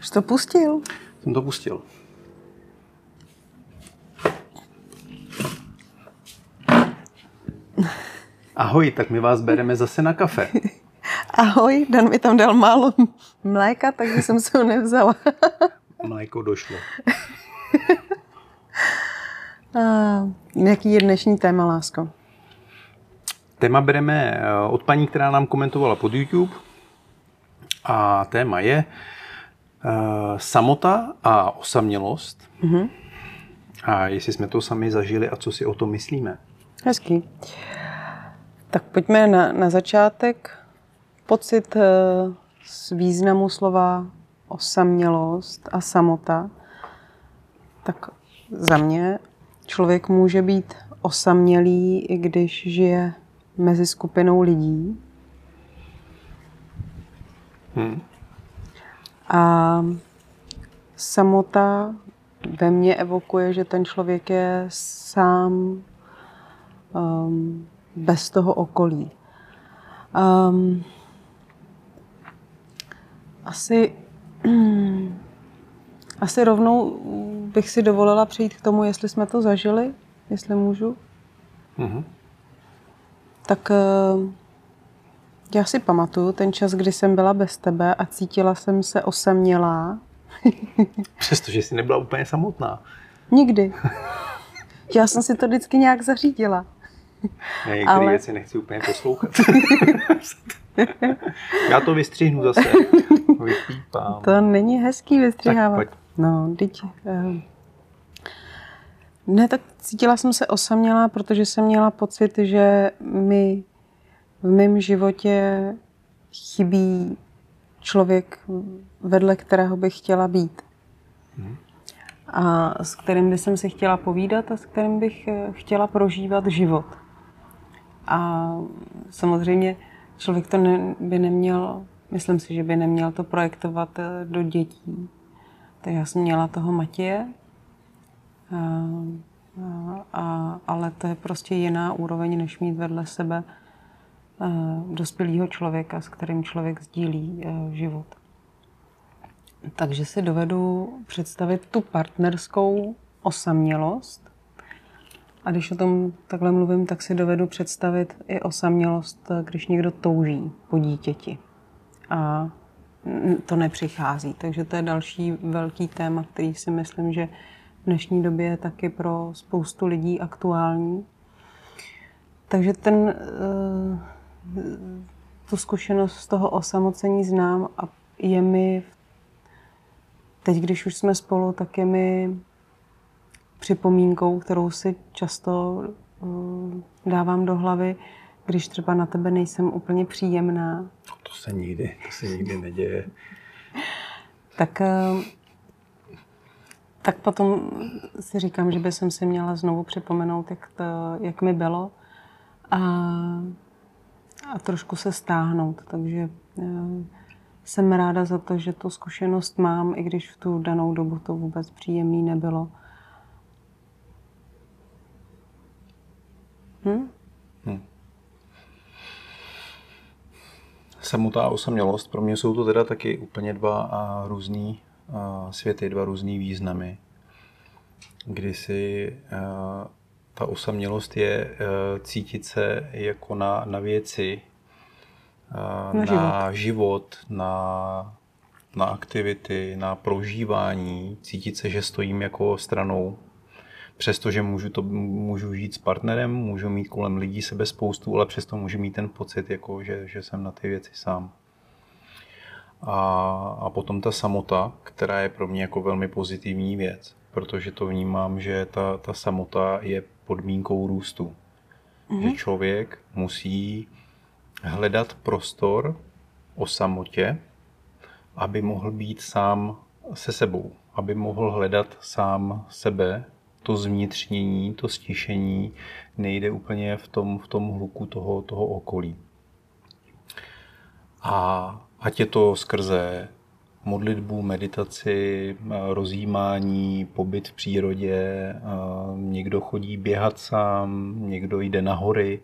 Jsi to pustil? Jsem to pustil. Ahoj, tak my vás bereme zase na kafe. Ahoj, Dan mi tam dal málo mléka, takže jsem se ho nevzala. Mléko došlo. Jaký je dnešní téma, lásko? Téma bereme od paní, která nám komentovala pod YouTube. A téma je samota a osamělost. Mm-hmm. A jestli jsme to sami zažili a co si o tom myslíme. Hezký. Tak pojďme na začátek. Pocit z významu slova osamělost a samota. Tak za mě člověk může být osamělý, i když žije mezi skupinou lidí. A samota ve mně evokuje, že ten člověk je sám, bez toho okolí. Asi rovnou bych si dovolila přijít k tomu, jestli jsme to zažili, jestli můžu. Mm-hmm. Tak já si pamatuju ten čas, kdy jsem byla bez tebe a cítila jsem se osamělá. Přestože jsi nebyla úplně samotná. Nikdy. Já jsem si to vždycky nějak zařídila. Já některé věci nechci úplně poslouchat. Já to vystřihnu zase. Vypípám. To není hezký vystřihávat. No, teď. Ne, tak cítila jsem se osamělá, protože jsem měla pocit, že mi v mém životě chybí člověk, vedle kterého bych chtěla být. A s kterým bych se chtěla povídat a s kterým bych chtěla prožívat život. A samozřejmě člověk to by neměl, myslím si, že by neměl to projektovat do dětí. Tak já jsem měla toho Matěje, ale to je prostě jiná úroveň, než mít vedle sebe dospělého člověka, s kterým člověk sdílí život. Takže si dovedu představit tu partnerskou osamělost. A když o tom takhle mluvím, tak si dovedu představit i osamělost, když někdo touží po dítěti. A to nepřichází. Takže to je další velký téma, který si myslím, že v dnešní době je taky pro spoustu lidí aktuální. Takže tu zkušenost z toho osamocení znám a je mi teď, když už jsme spolu, tak je mi připomínkou, kterou si často dávám do hlavy, když třeba na tebe nejsem úplně příjemná. To se nikdy neděje. Tak potom si říkám, že bych si měla znovu připomenout, jak mi bylo a trošku se stáhnout. Takže jsem ráda za to, že tu zkušenost mám, i když v tu danou dobu to vůbec příjemný nebylo. Samota a osamělost, pro mě jsou to teda taky úplně dva různý světy, dva různý významy. Kdy si ta osamělost je cítit se jako na věci, na život, na aktivity, na prožívání, cítit se, že stojím jako stranou. Přestože můžu žít s partnerem, můžu mít kolem lidí sebe spoustu, ale přesto můžu mít ten pocit, jako, že jsem na ty věci sám. A potom ta samota, která je pro mě jako velmi pozitivní věc, protože to vnímám, že ta samota je podmínkou růstu. Mm-hmm. Že člověk musí hledat prostor o samotě, aby mohl být sám se sebou, aby mohl hledat sám sebe. To zvnitřnění, to stišení nejde úplně v tom hluku toho okolí. A ať je to skrze modlitbu, meditaci, rozjímání, pobyt v přírodě, někdo chodí běhat sám, někdo jde na hory,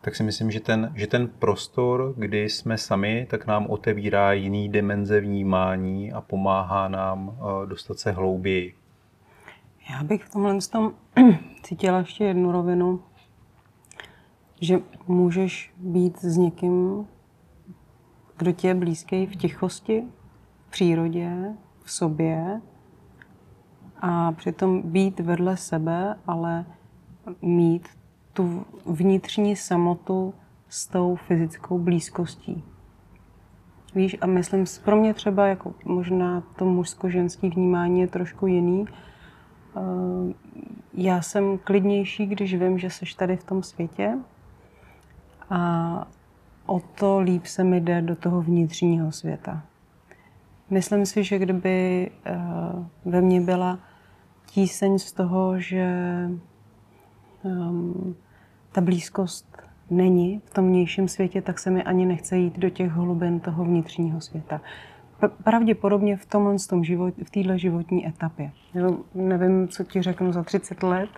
tak si myslím, že ten prostor, kdy jsme sami, tak nám otevírá jiný dimenze vnímání a pomáhá nám dostat se hlouběji. Já bych v tomhle tom cítila ještě jednu rovinu, že můžeš být s někým, kdo ti je blízký v tichosti, v přírodě, v sobě a přitom být vedle sebe, ale mít tu vnitřní samotu s tou fyzickou blízkostí. Víš, a myslím, pro mě třeba jako možná to mužsko-ženský vnímání je trošku jiný. Já jsem klidnější, když vím, že seš tady v tom světě a o to líp se mi jde do toho vnitřního světa. Myslím si, že kdyby ve mně byla tíseň z toho, že ta blízkost není v tom vnějším světě, tak se mi ani nechce jít do těch hlubin toho vnitřního světa. Pravděpodobně v tomhle v této životní etapě. Nevím, co ti řeknu za 30 let.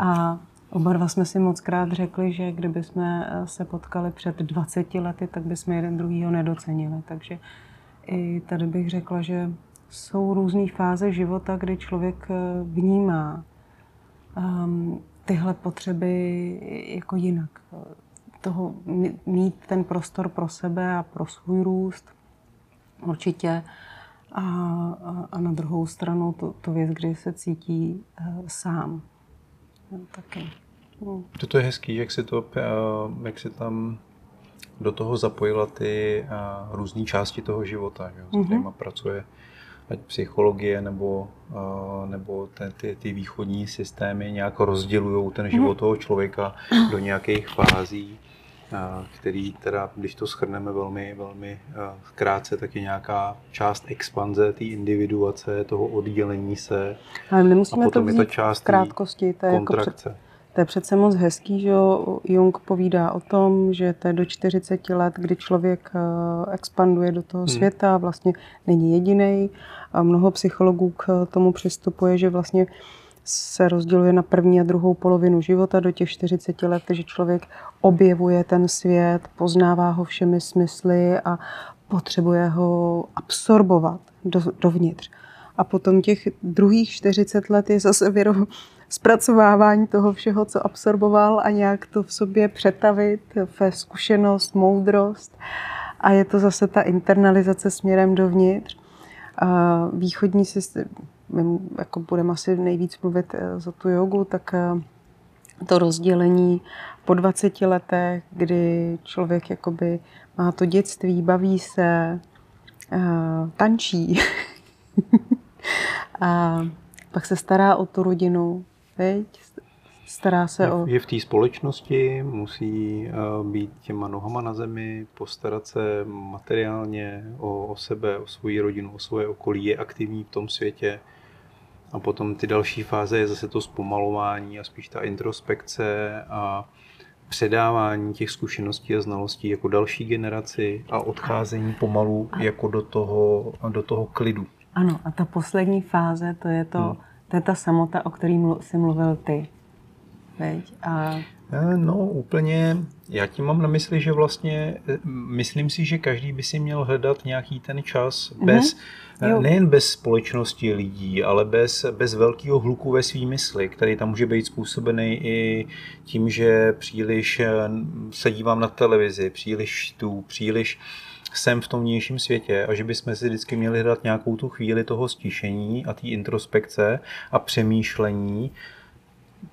A oba dva jsme si mockrát řekli, že kdyby jsme se potkali před 20 lety, tak bychom jeden druhýho nedocenili. Takže i tady bych řekla, že jsou různé fáze života, kdy člověk vnímá tyhle potřeby jako jinak. Toho mít ten prostor pro sebe a pro svůj růst určitě. A na druhou stranu to věc, kdy se cítí sám. No, taky. No. Toto je hezký, jak jsi tam do toho zapojila ty různé části toho života, že, s kterýma pracuje. Ať psychologie nebo ty východní systémy nějak rozdělují ten život toho člověka do nějakých fází, který teda, když to shrneme velmi, velmi krátce, tak je nějaká část expanze, té individuace, toho oddělení se. Ale nemusíme a potom to vzít je to část v krátkosti, to je kontrakce. Jako to je přece moc hezký, že Jung povídá o tom, že to je do 40 let, kdy člověk expanduje do toho světa, vlastně není jedinej. A mnoho psychologů k tomu přistupuje, že vlastně se rozděluje na první a druhou polovinu života do těch 40 let, že člověk objevuje ten svět, poznává ho všemi smysly a potřebuje ho absorbovat dovnitř. A potom těch druhých 40 let je zase věru zpracovávání toho všeho, co absorboval a nějak to v sobě přetavit ve zkušenost, moudrost. A je to zase ta internalizace směrem dovnitř. Východní systém, my jako budeme asi nejvíc mluvit za tu jogu, tak to rozdělení po 20 letech, kdy člověk jakoby má to dětství, baví se, tančí. A pak se stará o tu rodinu, veď? Stará se o... Je v té společnosti, musí být těma nohama na zemi, postarat se materiálně o sebe, o svoji rodinu, o svoje okolí, je aktivní v tom světě. A potom ty další fáze je zase to zpomalování a spíš ta introspekce a předávání těch zkušeností a znalostí jako další generaci a odcházení pomalu jako do toho klidu. Ano, a ta poslední fáze, to je ta samota, o které jsi mluvil ty. Veď? A... No úplně, já tím mám na mysli, že vlastně, myslím si, že každý by si měl hledat nějaký ten čas bez, nejen bez společnosti lidí, ale bez velkého hluku ve svý mysli, který tam může být způsobený i tím, že příliš se dívám na televizi, příliš jsem v tom vnějším světě a že bychom si vždycky měli hledat nějakou tu chvíli toho stišení a té introspekce a přemýšlení,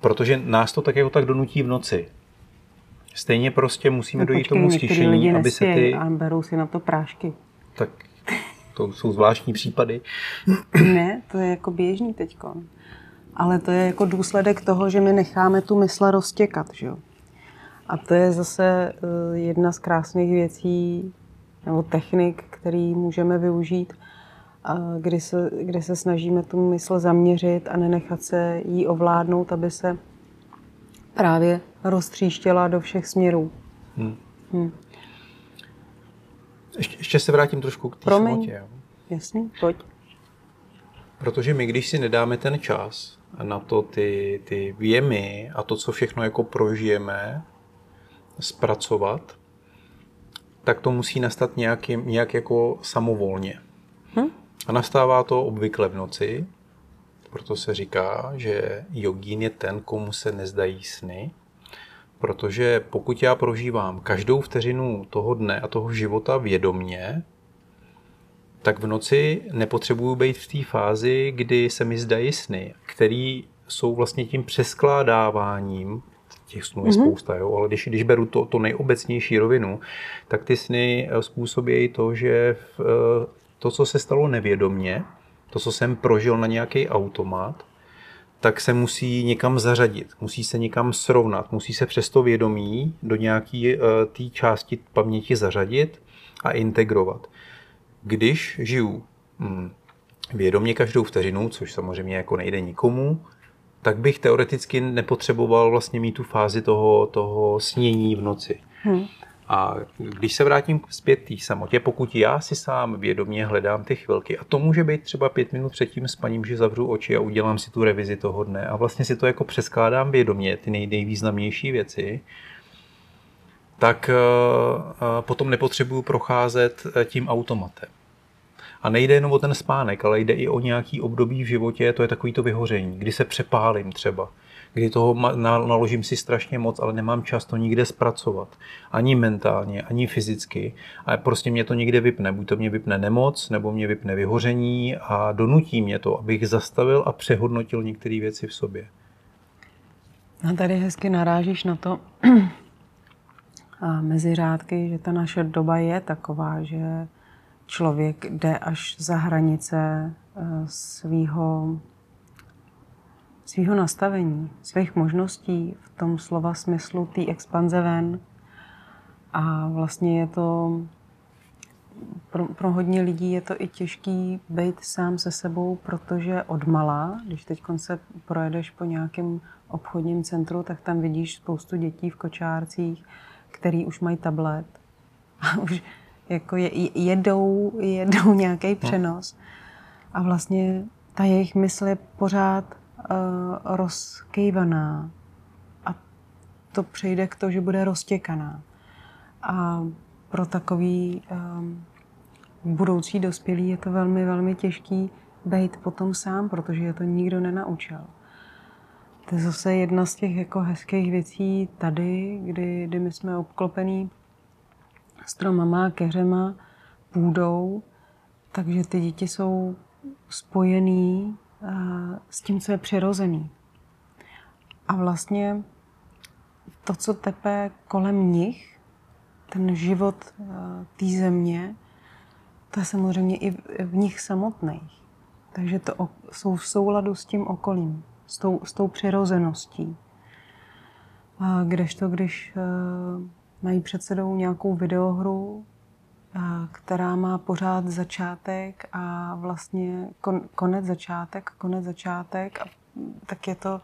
protože nás to tak jako tak donutí v noci. Stejně prostě musíme dojít tomu stišení, aby se ty... A berou si na to prášky. Tak to jsou zvláštní případy. Ne, to je jako běžný teďko. Ale to je jako důsledek toho, že my necháme tu mysl roztěkat, že jo? A to je zase jedna z krásných věcí, nebo technik, který můžeme využít, kdy se snažíme tu mysl zaměřit a nenechat se jí ovládnout, aby se právě roztříštěla do všech směrů. Ještě se vrátím trošku k té samotě. Jasně, pojď. Protože my, když si nedáme ten čas na to ty vjemy a to, co všechno jako prožijeme, zpracovat, tak to musí nastat nějak jako samovolně. A nastává to obvykle v noci, proto se říká, že jogín je ten, komu se nezdají sny, protože pokud já prožívám každou vteřinu toho dne a toho života vědomně, tak v noci nepotřebuju být v té fázi, kdy se mi zdají sny, který jsou vlastně tím přeskládáváním, těch snů je spousta, jo? Ale když beru to nejobecnější rovinu, tak ty sny způsobí to, že to, co se stalo nevědomně, to, co jsem prožil na nějaký automat, tak se musí někam zařadit, musí se někam srovnat, musí se přes to vědomí do nějaké té části paměti zařadit a integrovat. Když žiju vědomě každou vteřinu, což samozřejmě jako nejde nikomu, tak bych teoreticky nepotřeboval vlastně mít tu fázi toho snění v noci. A když se vrátím zpět té samotě, pokud já si sám vědomě hledám ty chvilky, a to může být třeba 5 minut před tím spaním, že zavřu oči a udělám si tu revizi toho dne a vlastně si to jako přeskládám vědomě, ty nejvýznamnější věci, tak potom nepotřebuju procházet tím automatem. A nejde jenom o ten spánek, ale jde i o nějaký období v životě, to je takový to vyhoření, kdy se přepálím třeba, kdy toho naložím si strašně moc, ale nemám čas to nikde zpracovat. Ani mentálně, ani fyzicky. A prostě mě to někde vypne. Buď to mě vypne nemoc, nebo mě vypne vyhoření a donutí mě to, abych zastavil a přehodnotil některé věci v sobě. A tady hezky narážíš na to a mezi řádky, že ta naše doba je taková, že člověk jde až za hranice svého nastavení, svých možností v tom slova smyslu, té expanze ven. A vlastně je to, pro hodně lidí je to i těžký být sám se sebou, protože odmala, když teď se projedeš po nějakém obchodním centru, tak tam vidíš spoustu dětí v kočárcích, který už mají tablet a už jako jedou nějaký přenos. A vlastně ta jejich mysl je pořád rozkývaná a to přejde k tomu, že bude roztěkaná. A pro takový budoucí dospělý je to velmi, velmi těžký být potom sám, protože je to nikdo nenaučil. To je zase jedna z těch jako hezkých věcí tady, kdy my jsme obklopení stromama, keřema, půdou, takže ty děti jsou spojený s tím, co je přirozený. A vlastně to, co tepe kolem nich, ten život té země, to je samozřejmě i v nich samotných. Takže to jsou v souladu s tím okolím, s tou přirozeností. Kdežto, když mají před sebou nějakou videohru, která má pořád začátek a vlastně konec začátek, tak je to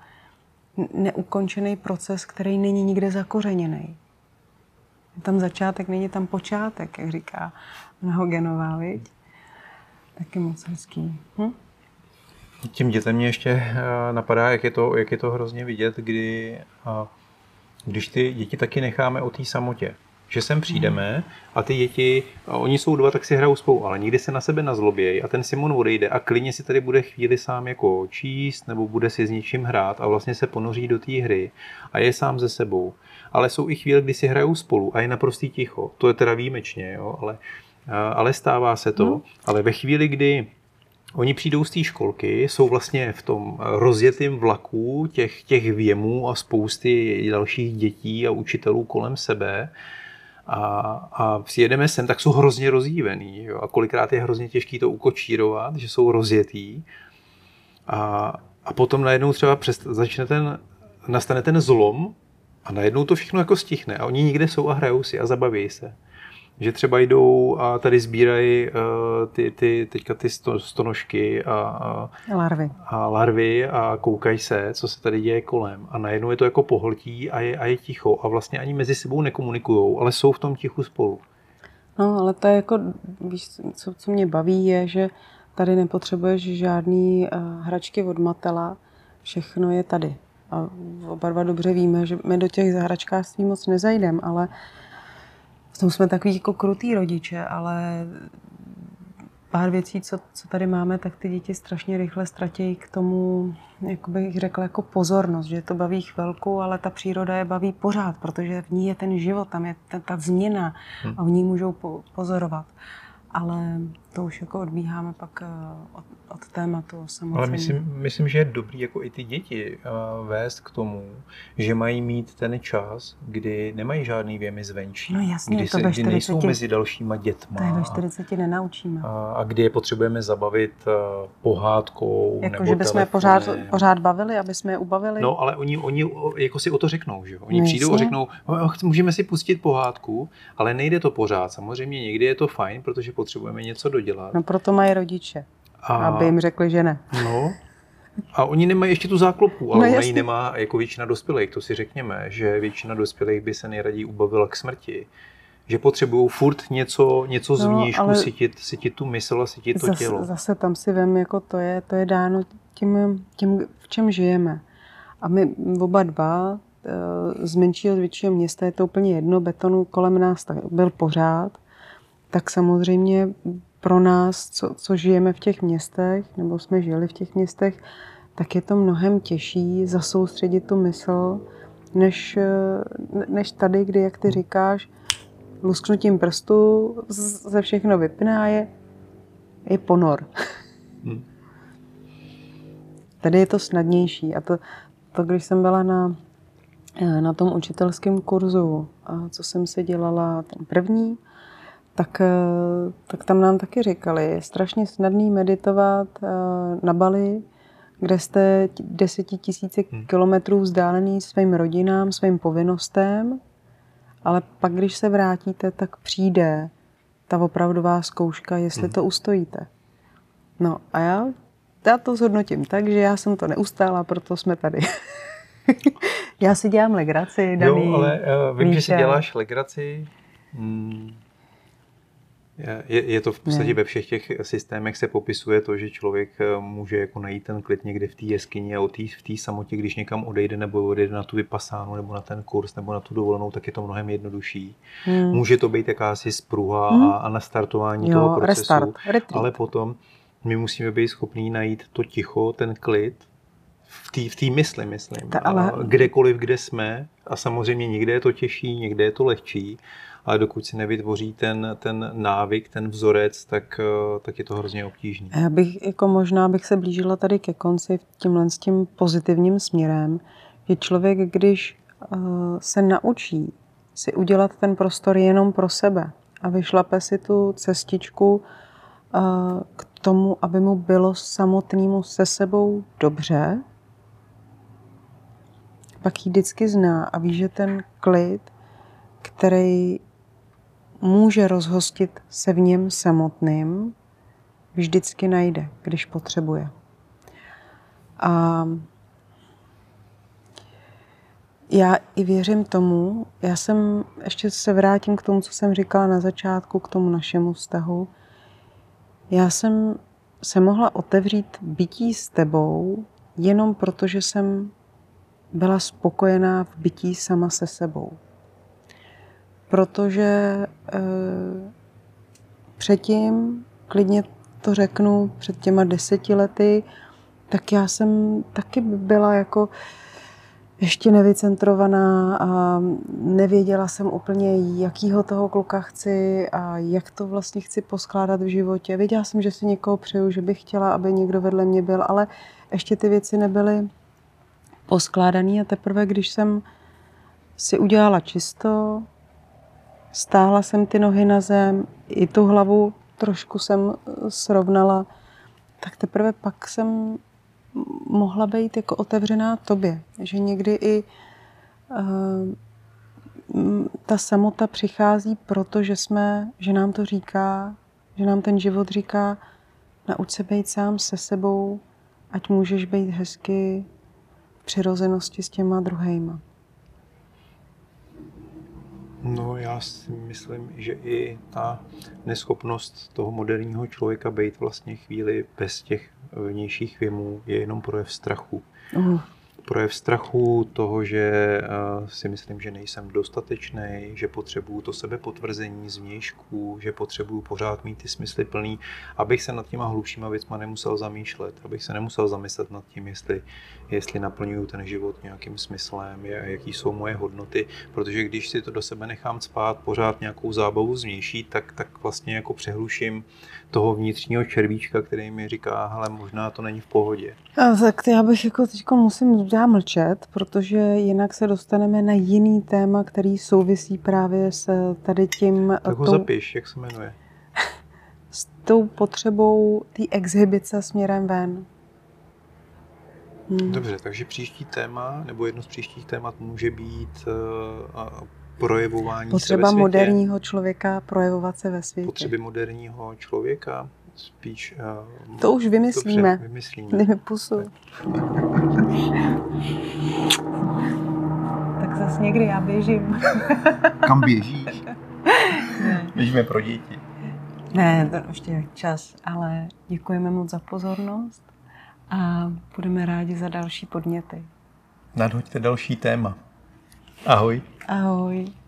neukončený proces, který není nikde zakořeněný. Je tam začátek, není tam počátek, jak říká Mnohogenová, viď? Taky moc hezký. Tím dětem mě ještě napadá, jak je to hrozně vidět, když ty děti taky necháme o té samotě. Že sem přijdeme a ty děti, oni jsou dva, tak si hrajou spolu, ale nikdy se na sebe nazlobějí a ten Simon odejde a klidně si tady bude chvíli sám jako číst nebo bude si s něčím hrát a vlastně se ponoří do té hry a je sám se sebou. Ale jsou i chvíle, kdy si hrajou spolu a je naprostý ticho. To je teda výjimečně, jo? Ale stává se to. Ale ve chvíli, kdy oni přijdou z té školky, jsou vlastně v tom rozjetém vlaku těch věmů a spousty dalších dětí a učitelů kolem sebe. A přijedeme sem, tak jsou hrozně rozjívený. Jo? A kolikrát je hrozně těžký to ukočírovat, že jsou rozjetý. A potom najednou třeba nastane ten zlom a najednou to všechno jako stichne. A oni někde jsou a hrajou si a zabaví se. Že třeba jdou a tady sbírají teďka ty stonožky a larvy a koukají se, co se tady děje kolem. A najednou je to jako pohltí a je ticho. A vlastně ani mezi sebou nekomunikujou, ale jsou v tom tichu spolu. No, ale to je jako, víš, co mě baví, je, že tady nepotřebuješ žádný hračky od Matela. Všechno je tady. a oba dva dobře víme, že my do těch zahračkářství moc nezajdeme, ale v tom jsme takový jako krutý rodiče, ale pár věcí, co tady máme, tak ty děti strašně rychle ztratějí k tomu, jak bych řekla, jako pozornost, že to baví chvilku, ale ta příroda je baví pořád, protože v ní je ten život, tam je ta změna a v ní můžou pozorovat. Ale to už jako odbíháme pak od tématu samozřejmě. Ale myslím, že je dobrý jako i ty děti vést k tomu, že mají mít ten čas, kdy nemají žádný věmy zvenčí. No jasně, kdy to ve 40. nejsou mezi dalšíma dětma. To je ve 40 nenaučíme. A kdy je potřebujeme zabavit pohádkou jako, nebo že bychom je pořád bavili, aby jsme je ubavili. No, ale oni jako si o to řeknou, že? Oni přijdou a řeknou, můžeme si pustit pohádku, ale nejde to pořád. Samozřejmě někdy je to fajn, protože potřebujeme něco dodělat. No proto mají rodiče, aby jim řekli, že ne. No, a oni nemají ještě tu záklopku, ale ona ji nemá jako většina dospělých. To si řekněme, že většina dospělých by se nejraději ubavila k smrti. Že potřebují furt něco zvnějšku, sytit tu mysl a sytit to tělo. Zase tam si vem, jako to je dáno tím, v čem žijeme. A my oba dva, z menšího z většího města, je to úplně jedno, betonu kolem nás byl pořád. Tak samozřejmě pro nás, co žijeme v těch městech, nebo jsme žili v těch městech, tak je to mnohem těžší zasoustředit tu mysl, než tady, kdy, jak ty říkáš, lusknutím prstu se všechno vypne a je ponor. Tady je to snadnější. A to když jsem byla na tom učitelském kurzu, a co jsem si dělala ten první, tak tam nám taky říkali, je strašně snadný meditovat na Bali, kde jste 10 000 kilometrů vzdálený svým rodinám, svým povinnostem, ale pak, když se vrátíte, tak přijde ta opravdová zkouška, jestli to ustojíte. No a já to zhodnotím tak, že já jsem to neustála, proto jsme tady. Já si dělám legraci, Daný. Jo, ale vím, že si děláš legraci. Je to v podstatě ve všech těch systémech se popisuje to, že člověk může jako najít ten klid někde v té jeskyni a v té samotě, když někam odejde nebo odejde na tu vypasánu nebo na ten kurz nebo na tu dovolenou, tak je to mnohem jednodušší. Může to být jakási spruha a nastartování toho procesu, restart, ale potom my musíme být schopní najít to ticho, ten klid, v té mysli, myslím. Kdekoliv, kde jsme. A samozřejmě někde je to těžší, někde je to lehčí. Ale dokud si nevytvoří ten návyk, ten vzorec, tak je to hrozně obtížné. Já bych jako možná bych se blížila tady ke konci tímhle s tím pozitivním směrem, že člověk, když se naučí si udělat ten prostor jenom pro sebe a vyšlape si tu cestičku k tomu, aby mu bylo samotnému se sebou dobře, pak ji vždycky zná a ví, že ten klid, který může rozhostit se v něm samotným, vždycky najde, když potřebuje. A já i věřím tomu, já jsem, ještě se vrátím k tomu, co jsem říkala na začátku, k tomu našemu vztahu. Já jsem se mohla otevřít bytí s tebou, jenom protože jsem byla spokojená v bytí sama se sebou. Protože předtím, klidně to řeknu, před těma 10 lety, tak já jsem taky byla jako ještě nevycentrovaná a nevěděla jsem úplně, jakýho toho kluka chci a jak to vlastně chci poskládat v životě. Věděla jsem, že si někoho přeju, že bych chtěla, aby někdo vedle mě byl, ale ještě ty věci nebyly poskládaný a teprve, když jsem si udělala čisto, stáhla jsem ty nohy na zem, i tu hlavu trošku jsem srovnala, tak teprve pak jsem mohla být jako otevřená tobě. Že někdy i ta samota přichází proto, že nám to říká, že nám ten život říká, nauč se být sám se sebou, ať můžeš být hezky v přirozenosti s těma druhejma. No, já si myslím, že i ta neschopnost toho moderního člověka být vlastně chvíli bez těch vnějších vjemů je jenom projev strachu. projev strachu, toho, že si myslím, že nejsem dostatečný, že potřebuju to sebepotvrzení zvnějšku, že potřebuju pořád mít ty smysly plný, abych se nad těma hlubšíma věcma nemusel zamýšlet, abych se nemusel zamyslet nad tím, jestli naplňuju ten život nějakým smyslem, jaký jsou moje hodnoty, protože když si to do sebe nechám cpát pořád nějakou zábavu zvnější, tak vlastně jako přehluším toho vnitřního červíčka, který mi říká, hele, možná to není v pohodě. Tak já bych jako teď musím mlčet, protože jinak se dostaneme na jiný téma, který souvisí právě s tady tím... Tak ho zapiš, jak se jmenuje? S tou potřebou té exhibice směrem ven. Dobře, takže příští téma, nebo jedno z příštích témat může být projevování potřeba se ve světě. Potřeba moderního člověka projevovat se ve světě. Potřeby moderního člověka spíš... to už vymyslíme. Dobře, tak zase někdy já běžím. Kam běžíš? Běžíme pro děti. Ne, to už je čas, ale děkujeme moc za pozornost a budeme rádi za další podněty. Nadhoďte další téma. Ahoj. Ahoj.